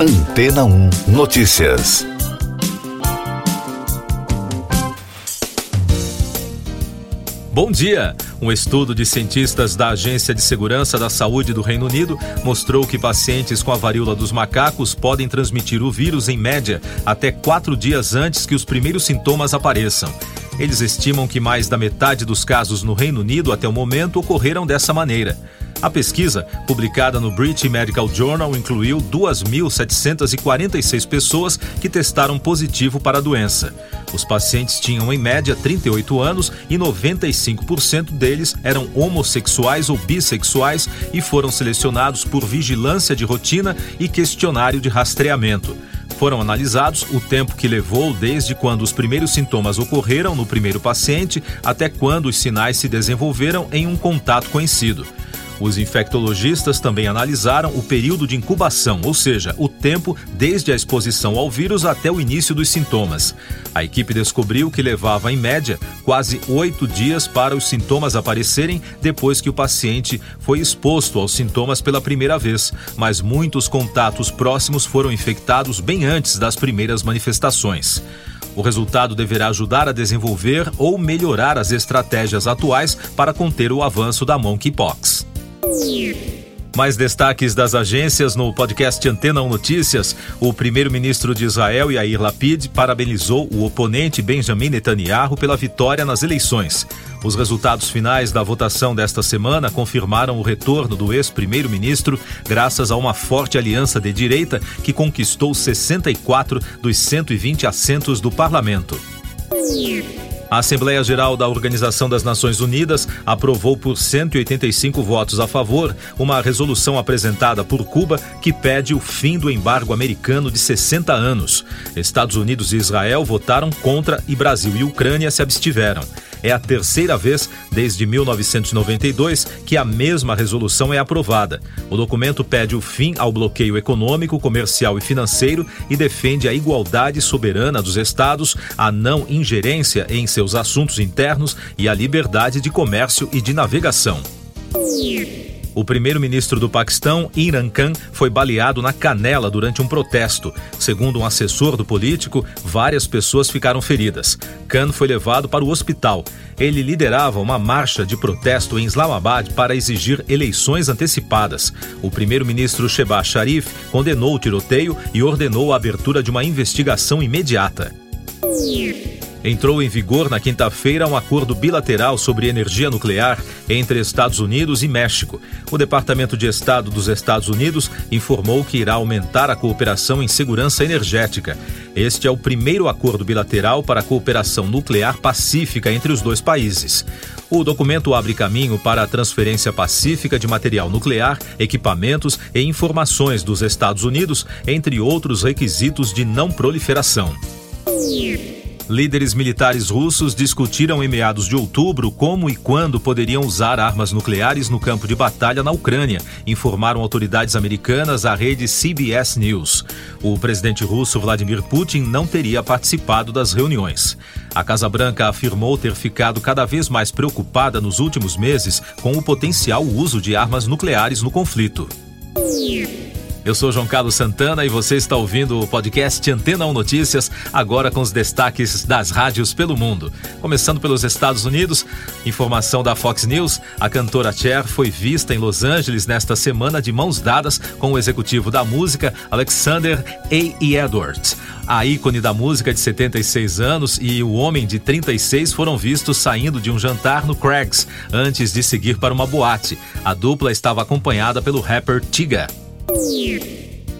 Antena 1 Notícias. Bom dia! Um estudo de cientistas da Agência de Segurança da Saúde do Reino Unido mostrou que pacientes com a varíola dos macacos podem transmitir o vírus, em média, até 4 dias antes que os primeiros sintomas apareçam. Eles estimam que mais da metade dos casos no Reino Unido até o momento ocorreram dessa maneira. A pesquisa, publicada no British Medical Journal, incluiu 2.746 pessoas que testaram positivo para a doença. Os pacientes tinham, em média, 38 anos e 95% deles eram homossexuais ou bissexuais e foram selecionados por vigilância de rotina e questionário de rastreamento. Foram analisados o tempo que levou desde quando os primeiros sintomas ocorreram no primeiro paciente até quando os sinais se desenvolveram em um contato conhecido. Os infectologistas também analisaram o período de incubação, ou seja, o tempo desde a exposição ao vírus até o início dos sintomas. A equipe descobriu que levava, em média, quase 8 dias para os sintomas aparecerem depois que o paciente foi exposto aos sintomas pela primeira vez, mas muitos contatos próximos foram infectados bem antes das primeiras manifestações. O resultado deverá ajudar a desenvolver ou melhorar as estratégias atuais para conter o avanço da monkeypox. Mais destaques das agências no podcast Antena 1 Notícias. O primeiro-ministro de Israel, Yair Lapid, parabenizou o oponente Benjamin Netanyahu pela vitória nas eleições. Os resultados finais da votação desta semana confirmaram o retorno do ex-primeiro-ministro graças a uma forte aliança de direita que conquistou 64 dos 120 assentos do parlamento. A Assembleia Geral da Organização das Nações Unidas aprovou por 185 votos a favor uma resolução apresentada por Cuba que pede o fim do embargo americano de 60 anos. Estados Unidos e Israel votaram contra e Brasil e Ucrânia se abstiveram. É a terceira vez desde 1992 que a mesma resolução é aprovada. O documento pede o fim ao bloqueio econômico, comercial e financeiro e defende a igualdade soberana dos estados, a não ingerência em seus assuntos internos e a liberdade de comércio e de navegação. O primeiro-ministro do Paquistão, Imran Khan, foi baleado na canela durante um protesto. Segundo um assessor do político, várias pessoas ficaram feridas. Khan foi levado para o hospital. Ele liderava uma marcha de protesto em Islamabad para exigir eleições antecipadas. O primeiro-ministro Shehbaz Sharif condenou o tiroteio e ordenou a abertura de uma investigação imediata. Entrou em vigor na quinta-feira um acordo bilateral sobre energia nuclear entre Estados Unidos e México. O Departamento de Estado dos Estados Unidos informou que irá aumentar a cooperação em segurança energética. Este é o primeiro acordo bilateral para a cooperação nuclear pacífica entre os dois países. O documento abre caminho para a transferência pacífica de material nuclear, equipamentos e informações dos Estados Unidos, entre outros requisitos de não proliferação. Líderes militares russos discutiram em meados de outubro como e quando poderiam usar armas nucleares no campo de batalha na Ucrânia, informaram autoridades americanas à rede CBS News. O presidente russo Vladimir Putin não teria participado das reuniões. A Casa Branca afirmou ter ficado cada vez mais preocupada nos últimos meses com o potencial uso de armas nucleares no conflito. Eu sou João Carlos Santana e você está ouvindo o podcast Antena 1 Notícias, agora com os destaques das rádios pelo mundo. Começando pelos Estados Unidos, informação da Fox News, a cantora Cher foi vista em Los Angeles nesta semana de mãos dadas com o executivo da música Alexander A. E. Edwards. A ícone da música de 76 anos e o homem de 36 foram vistos saindo de um jantar no Craigs, antes de seguir para uma boate. A dupla estava acompanhada pelo rapper Tiga.